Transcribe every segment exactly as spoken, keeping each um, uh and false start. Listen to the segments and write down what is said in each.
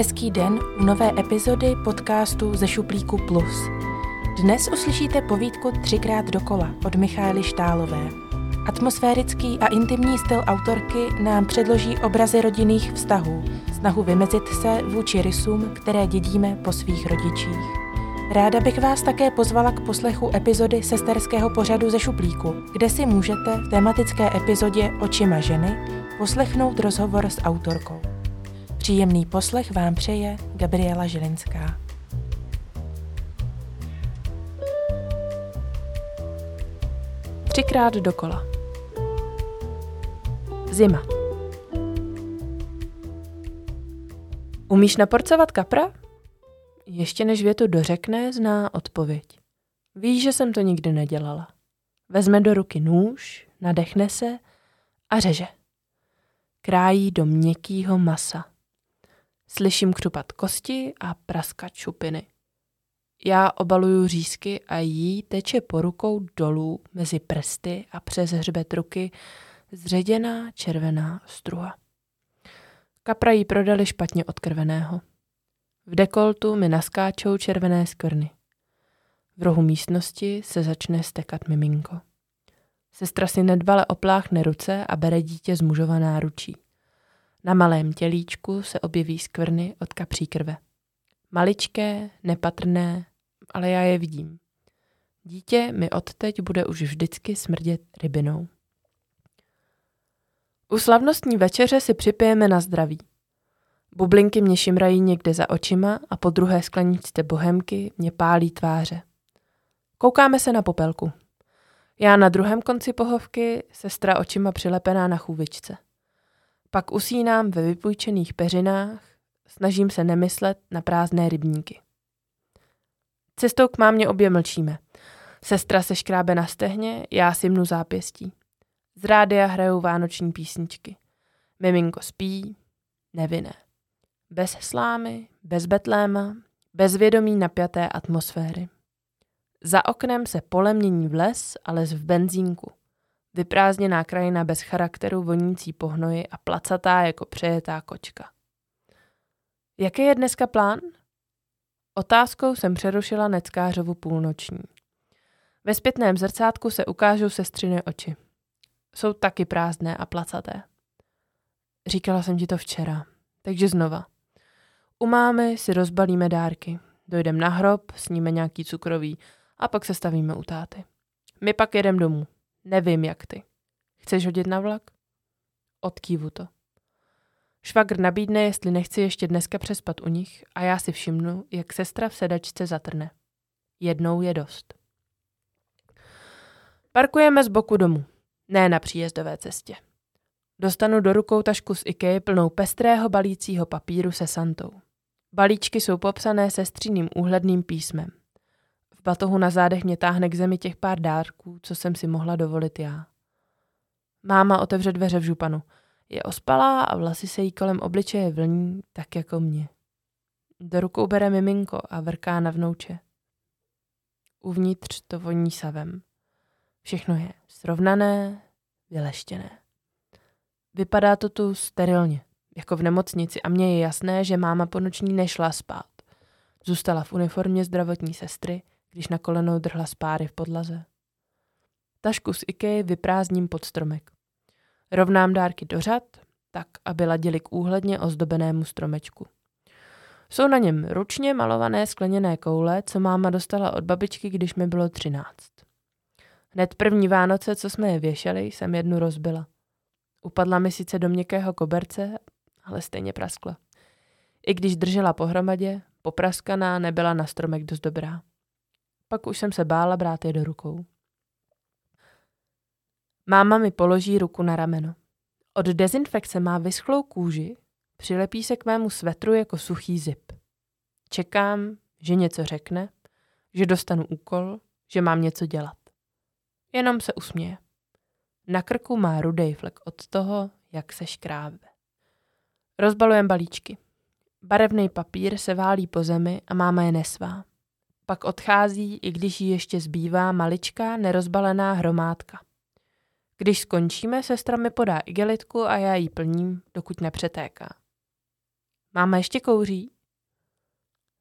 Hezký den u nové epizody podcastu Zešuplíku+. Dnes uslyšíte povídku Třikrát dokola od Michaely Štálové. Atmosférický a intimní styl autorky nám předloží obrazy rodinných vztahů, snahu vymezit se vůči rysům, které dědíme po svých rodičích. Ráda bych vás také pozvala k poslechu epizody sesterského pořadu Zešuplíku, kde si můžete v tematické epizodě Očima ženy poslechnout rozhovor s autorkou. Příjemný poslech vám přeje Gabriela Žilinská. Třikrát dokola. Zima. Umíš naporcovat kapra? Ještě než větu dořekne, zná odpověď. Víš, že jsem to nikdy nedělala. Vezme do ruky nůž, nadechne se a řeže. Krájí do měkkýho masa. Slyším křupat kosti a praskat šupiny. Já obaluju řízky a jí teče po rukou dolů mezi prsty a přes hřbet ruky zředěná červená struha. Kapra jí prodali špatně odkrveného. V dekoltu mi naskáčou červené skvrny. V rohu místnosti se začne stekat miminko. Sestra si nedbale opláchne ruce a bere dítě z mužova náručí. Na malém tělíčku se objeví skvrny od kapří krve. Maličké, nepatrné, ale já je vidím. Dítě mi odteď bude už vždycky smrdět rybinou. U slavnostní večeře si připijeme na zdraví. Bublinky mě šimrají někde za očima a po druhé skleničce bohemky mě pálí tváře. Koukáme se na popelku. Já na druhém konci pohovky, sestra očima přilepená na chůvičce. Pak usínám ve vypůjčených peřinách, snažím se nemyslet na prázdné rybníky. Cestou k mámě obě mlčíme. Sestra se škrábe na stehně, já si mnu zápěstí. Z rádia hrajou vánoční písničky. Miminko spí, nevinné. Bez slámy, bez betléma, bez vědomí napjaté atmosféry. Za oknem se pole mění v les a les v benzínku. Vyprázdněná krajina bez charakteru vonící po hnoji a placatá jako přejetá kočka. Jaký je dneska plán? Otázkou jsem přerušila Neckářovu půlnoční. Ve zpětném zrcátku se ukážou sestřiny oči. Jsou taky prázdné a placaté. Říkala jsem ti to včera, takže znova. U mámy si rozbalíme dárky. Dojdeme na hrob, sníme nějaký cukroví a pak se stavíme u táty. My pak jedeme domů. Nevím, jak ty. Chceš hodit na vlak? Odkývu to. Švagr nabídne, jestli nechci ještě dneska přespat u nich a já si všimnu, jak sestra v sedačce zatrne. Jednou je dost. Parkujeme z boku domu. Ne na příjezdové cestě. Dostanu do rukou tašku z IKEA plnou pestrého balícího papíru se santou. Balíčky jsou popsané sestřiným úhledným písmem. V batohu na zádech mě táhne k zemi těch pár dárků, co jsem si mohla dovolit já. Máma otevře dveře v županu. Je ospalá a vlasy se jí kolem obličeje vlní, tak jako mě. Do rukou bere miminko a vrká na vnouče. Uvnitř to voní savem. Všechno je srovnané, vyleštěné. Vypadá to tu sterilně, jako v nemocnici a mně je jasné, že máma po noční nešla spát. Zůstala v uniformě zdravotní sestry, když na kolenou drhla spáry v podlaze. Tašku z IKEA vyprázdním pod stromek. Rovnám dárky do řad, tak, aby ladily k úhledně ozdobenému stromečku. Jsou na něm ručně malované skleněné koule, co máma dostala od babičky, když mi bylo třináct. Hned první Vánoce, co jsme je věšeli, jsem jednu rozbila. Upadla mi sice do měkkého koberce, ale stejně praskla. I když držela pohromadě, popraskaná nebyla na stromek dost dobrá. Pak už jsem se bála brát je do rukou. Máma mi položí ruku na rameno. Od dezinfekce má vyschlou kůži, přilepí se k mému svetru jako suchý zip. Čekám, že něco řekne, že dostanu úkol, že mám něco dělat. Jenom se usměje. Na krku má rudej flek od toho, jak se škrábe. Rozbalujem balíčky. Barevný papír se válí po zemi a máma je nesvá. Pak odchází, i když jí ještě zbývá maličká, nerozbalená hromádka. Když skončíme, sestra mi podá igelitku a já ji plním, dokud nepřetéká. Máma ještě kouří?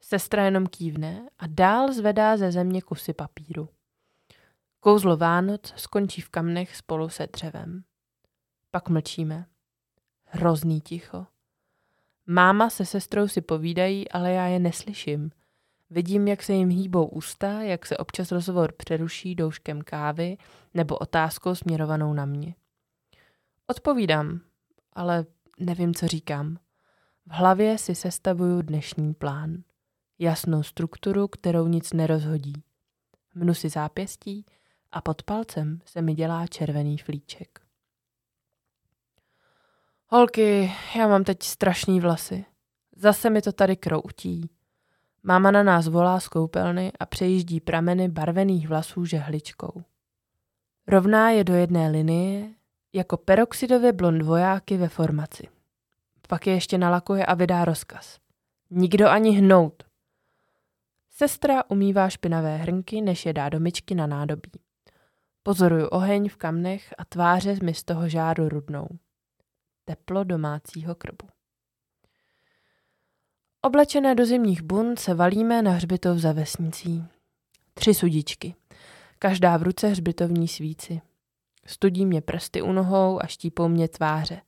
Sestra jenom kývne a dál zvedá ze země kusy papíru. Kouzlo Vánoc skončí v kamnech spolu se dřevem. Pak mlčíme. Hrozný ticho. Máma se sestrou si povídají, ale já je neslyším. Vidím, jak se jim hýbou ústa, jak se občas rozhovor přeruší douškem kávy nebo otázkou směrovanou na mě. Odpovídám, ale nevím, co říkám. V hlavě si sestavuju dnešní plán. Jasnou strukturu, kterou nic nerozhodí. Mnu si zápěstí a pod palcem se mi dělá červený flíček. Holky, já mám teď strašný vlasy. Zase mi to tady kroutí. Máma na nás volá z koupelny a přejíždí prameny barvených vlasů žehličkou. Rovná je do jedné linie, jako peroxidově blond vojáky ve formaci. Pak je ještě nalakuje a vydá rozkaz. Nikdo ani hnout. Sestra umývá špinavé hrnky, než je dá do myčky na nádobí. Pozoruju oheň v kamnech a tváře mi z toho žáru rudnou. Teplo domácího krbu. Oblečené do zimních bund se valíme na hřbitov za vesnicí. Tři sudičky, každá v ruce hřbitovní svíci. Studí mě prsty u nohou a štípou mě tváře.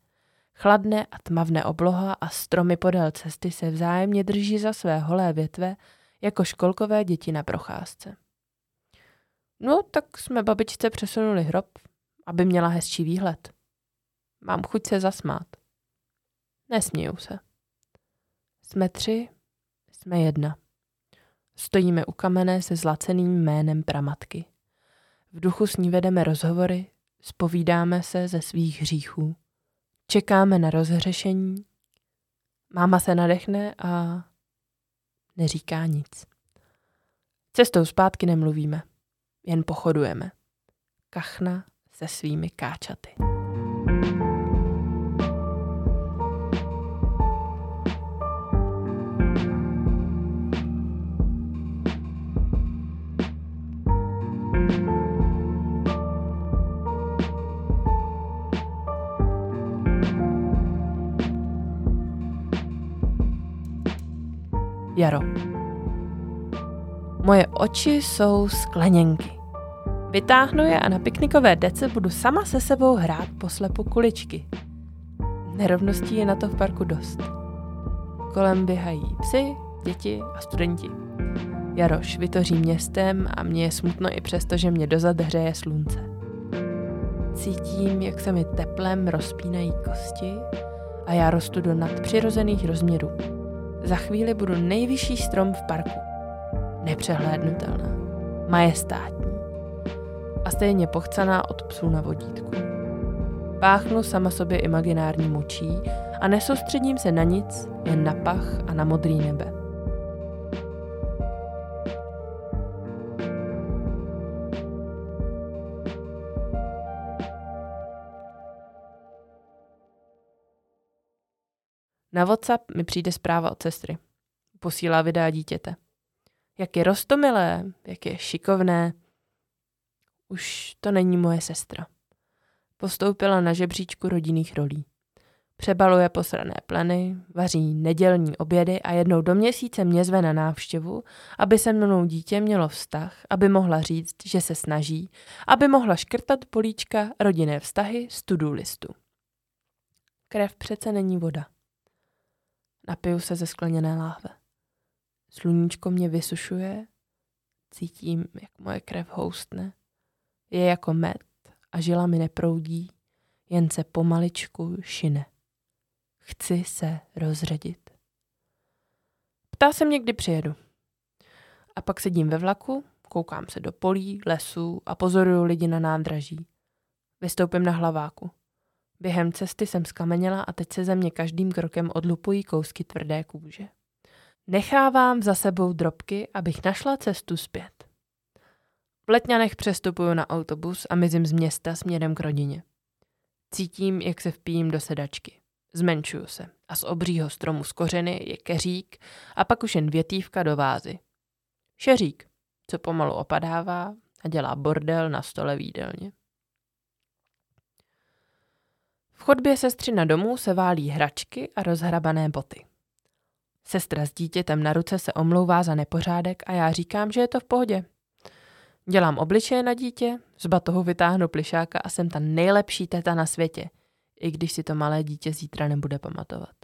Chladne a tmavne obloha a stromy podél cesty se vzájemně drží za své holé větve jako školkové děti na procházce. No, tak jsme babičce přesunuli hrob, aby měla hezčí výhled. Mám chuť se zasmát. Nesměju se. Jsme tři, jsme jedna. Stojíme u kamene se zlaceným jménem pramatky. V duchu s ní vedeme rozhovory, zpovídáme se ze svých hříchů. Čekáme na rozhřešení. Máma se nadechne a neříká nic. Cestou zpátky nemluvíme, jen pochodujeme. Kachna se svými káčaty. Jaro. Moje oči jsou skleněnky. Vytáhnu je a na piknikové dece budu sama se sebou hrát poslepu kuličky. Nerovností je na to v parku dost. Kolem běhají psi, děti a studenti. Jaro švitoří městem a mně je smutno i přesto, že mě dozad hřeje slunce. Cítím, jak se mi teplem rozpínají kosti a já rostu do nadpřirozených rozměrů. Za chvíli budu nejvyšší strom v parku. Nepřehlédnutelná. Majestátní. A stejně pochcaná od psů na vodítku. Páchnu sama sobě imaginární močí a nesoustředím se na nic, jen na pach a na modrý nebe. Na WhatsApp mi přijde zpráva od sestry. Posílá videa dítěte. Jak je roztomilé, jak je šikovné. Už to není moje sestra. Postoupila na žebříčku rodinných rolí. Přebaluje posrané pleny, vaří nedělní obědy a jednou do měsíce mě zve na návštěvu, aby se mnou dítě mělo vztah, aby mohla říct, že se snaží, aby mohla škrtat políčka rodinné vztahy z to-do listu. Krev přece není voda. Napiju se ze skleněné láhve. Sluníčko mě vysušuje, cítím, jak moje krev houstne. Je jako med a žila mi neproudí, jen se pomaličku šine. Chci se rozředit. Ptá se mě, kdy přijedu. A pak sedím ve vlaku, koukám se do polí, lesů a pozoruju lidi na nádraží. Vystoupím na Hlaváku. Během cesty jsem skameněla a teď se ze mě každým krokem odlupují kousky tvrdé kůže. Nechávám za sebou drobky, abych našla cestu zpět. V Letňanech přestupuju na autobus a mizím z města směrem k rodině. Cítím, jak se vpijím do sedačky. Zmenšuju se a z obřího stromu z kořeny je keřík a pak už jen větývka do vázy. Šeřík, co pomalu opadává a dělá bordel na stole v jídelně. V chodbě sestřina domů se válí hračky a rozhrabané boty. Sestra s dítětem na ruce se omlouvá za nepořádek a já říkám, že je to v pohodě. Dělám obličeje na dítě, z batohu vytáhnu plišáka a jsem ta nejlepší teta na světě, i když si to malé dítě zítra nebude pamatovat.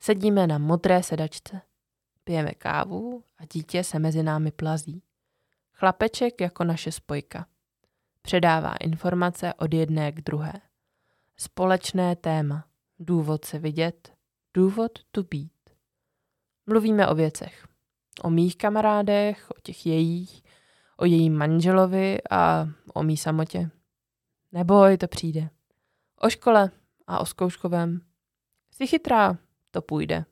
Sedíme na modré sedačce, pijeme kávu a dítě se mezi námi plazí. Chlapeček jako naše spojka. Předává informace od jedné k druhé. Společné téma. Důvod se vidět, důvod tu být. Mluvíme o věcech. O mých kamarádech, o těch jejich, o jejím manželovi a o mý samotě. Neboj, to přijde. O škole a o zkouškovém. Jsi chytrá, to půjde.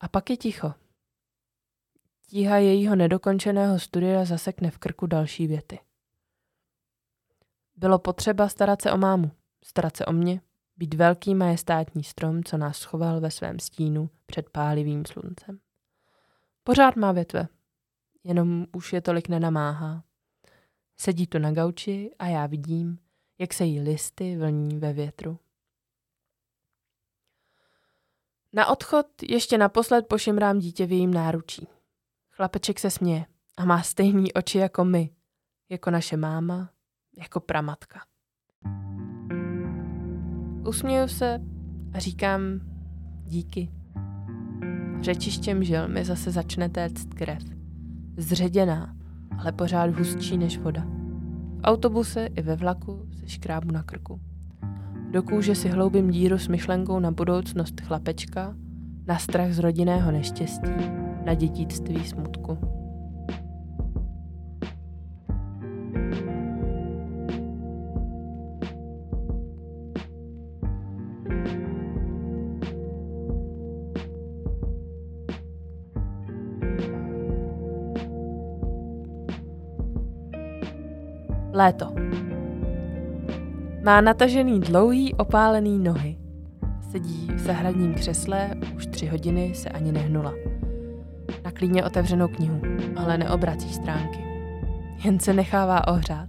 A pak je ticho. Tíha jejího nedokončeného studia zasekne v krku další věty. Bylo potřeba starat se o mámu, starat se o mě, být velký majestátní strom, co nás schoval ve svém stínu před pálivým sluncem. Pořád má větve, jenom už je tolik nenamáhá. Sedí tu na gauči a já vidím, jak se jí listy vlní ve větru. Na odchod ještě naposled pošimrám dítě v jejím náručí. Chlapeček se směje a má stejný oči jako my, jako naše máma, jako pramatka. Usměju se a říkám díky. Řečištěm žil mi zase začne téct krev. Zředěná, ale pořád hustší než voda. V autobuse i ve vlaku se škrábu na krku. Do kůže si hloubím díru s myšlenkou na budoucnost chlapečka, na strach z rodinného neštěstí, na dědictví smutku. Léto. Má natažený dlouhý opálený nohy. Sedí v zahradním křesle, už tři hodiny se ani nehnula. Na klíně otevřenou knihu, ale neobrací stránky. Jen se nechává ohřát.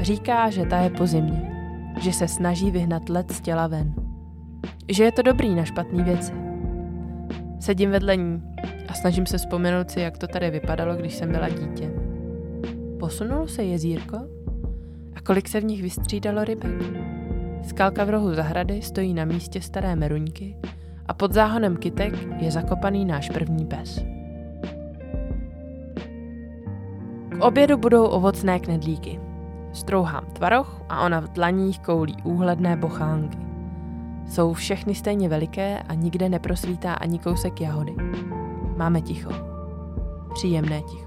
Říká, že ta je po zimě, že se snaží vyhnat led z těla ven. Že je to dobrý na špatný věci. Sedím vedle ní a snažím se vzpomenout si, jak to tady vypadalo, když jsem byla dítě. Posunulo se jezírko? A kolik se v nich vystřídalo rybek? Skalka v rohu zahrady stojí na místě staré meruňky a pod záhonem kytek je zakopaný náš první pes. K obědu budou ovocné knedlíky. Strouhám tvaroh a ona v dlaních koulí úhledné bochánky. Jsou všechny stejně veliké a nikde neprosvítá ani kousek jahody. Máme ticho. Příjemné ticho.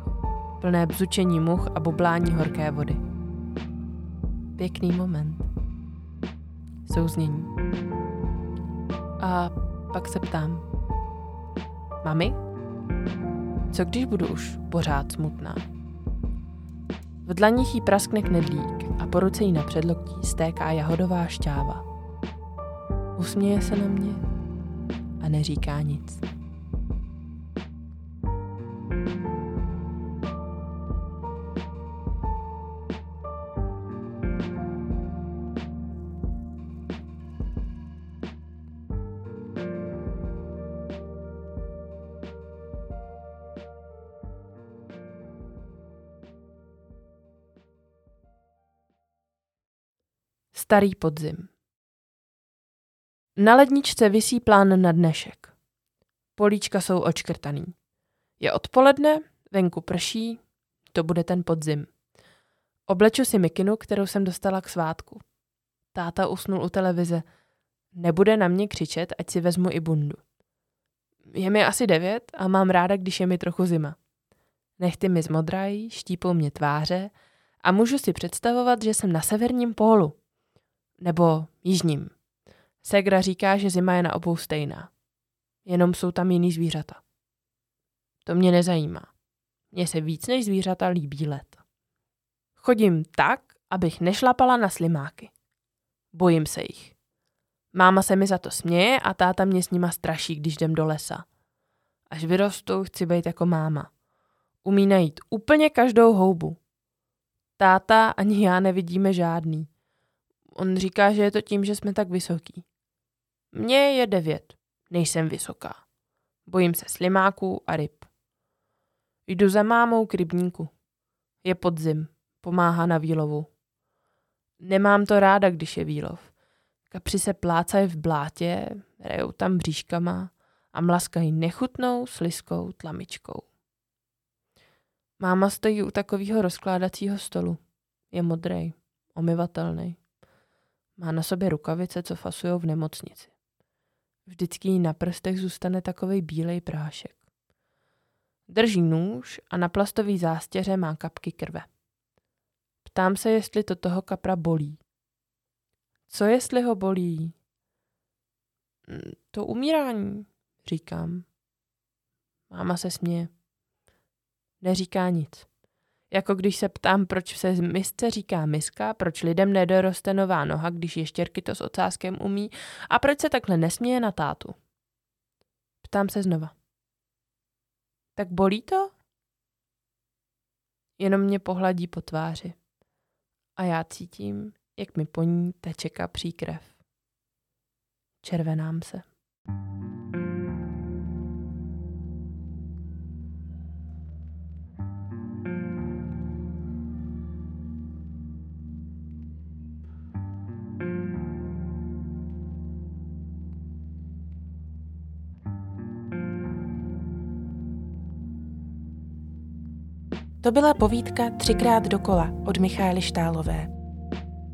Plné bzučení much a bublání horké vody. Pěkný moment. Souznění. A pak se ptám. Mami? Co když budu už pořád smutná? V dlaních jí praskne knedlík a po ruce jí na předloktí stéká jahodová šťáva. Usměje se na mě a neříká nic. Starý podzim. Na ledničce visí plán na dnešek. Políčka jsou odškrtaný. Je odpoledne, venku prší, to bude ten podzim. Obleču si mikinu, kterou jsem dostala k svátku. Táta usnul u televize. Nebude na mě křičet, ať si vezmu i bundu. Je mi asi devět a mám ráda, když je mi trochu zima. Nechty mi zmodrají, štípou mě tváře a můžu si představovat, že jsem na severním pólu. Nebo jižním. Segra říká, že zima je na obou stejná. Jenom jsou tam jiný zvířata. To mě nezajímá. Mně se víc než zvířata líbí léto. Chodím tak, abych nešlapala na slimáky. Bojím se jich. Máma se mi za to směje a táta mě s nima straší, když jdem do lesa. Až vyrostu, chci být jako máma. Umí najít úplně každou houbu. Táta ani já nevidíme žádný. On říká, že je to tím, že jsme tak vysoký. Mně je devět. nejsem vysoká. Bojím se slimáků a ryb. Jdu za mámou k rybníku. Je podzim, pomáhá na výlovu. Nemám to ráda, když je výlov. Kapři se plácají v blátě, rejou tam bříškama a mlaskají nechutnou, slizkou tlamičkou. Máma stojí u takového rozkládacího stolu. Je modrej, omyvatelný. Má na sobě rukavice, co fasujou v nemocnici. Vždycky jí na prstech zůstane takovej bílej prášek. Drží nůž a na plastový zástěře má kapky krve. Ptám se, jestli to toho kapra bolí. Co jestli ho bolí? To umírání, říkám. Máma se směje. Neříká nic. Jako když se ptám, proč se z misce říká miska, proč lidem nedoroste nová noha, když ještěrky to s ocáskem umí a proč se takhle nesměje na tátu. Ptám se znova. Tak bolí to? Jenom mě pohladí po tváři. A já cítím, jak mi po ní teče kapří krev. Červenám se. To byla povídka Třikrát dokola od Michaely Štálové.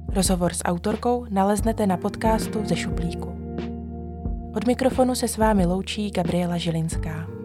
Rozhovor s autorkou naleznete na podcastu Zešuplíku. Od mikrofonu se s vámi loučí Gabriela Žilinská.